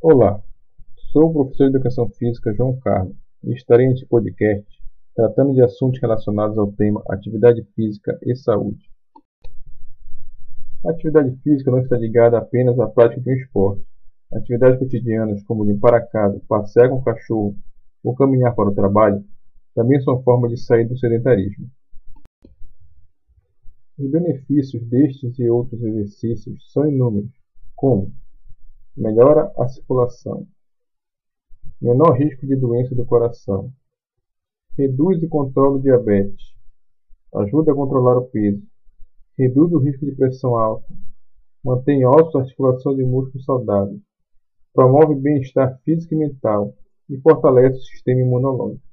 Olá, sou o professor de Educação Física João Carlos e estarei neste podcast tratando de assuntos relacionados ao tema Atividade Física e Saúde. A atividade física não está ligada apenas à prática de um esporte. Atividades cotidianas como limpar a casa, passear com o cachorro ou caminhar para o trabalho também são formas de sair do sedentarismo. Os benefícios destes e outros exercícios são inúmeros, como melhora a circulação, menor risco de doença do coração, reduz e controla o diabetes, ajuda a controlar o peso, reduz o risco de pressão alta, mantém ossos, articulações e músculos saudáveis, promove bem-estar físico e mental e fortalece o sistema imunológico.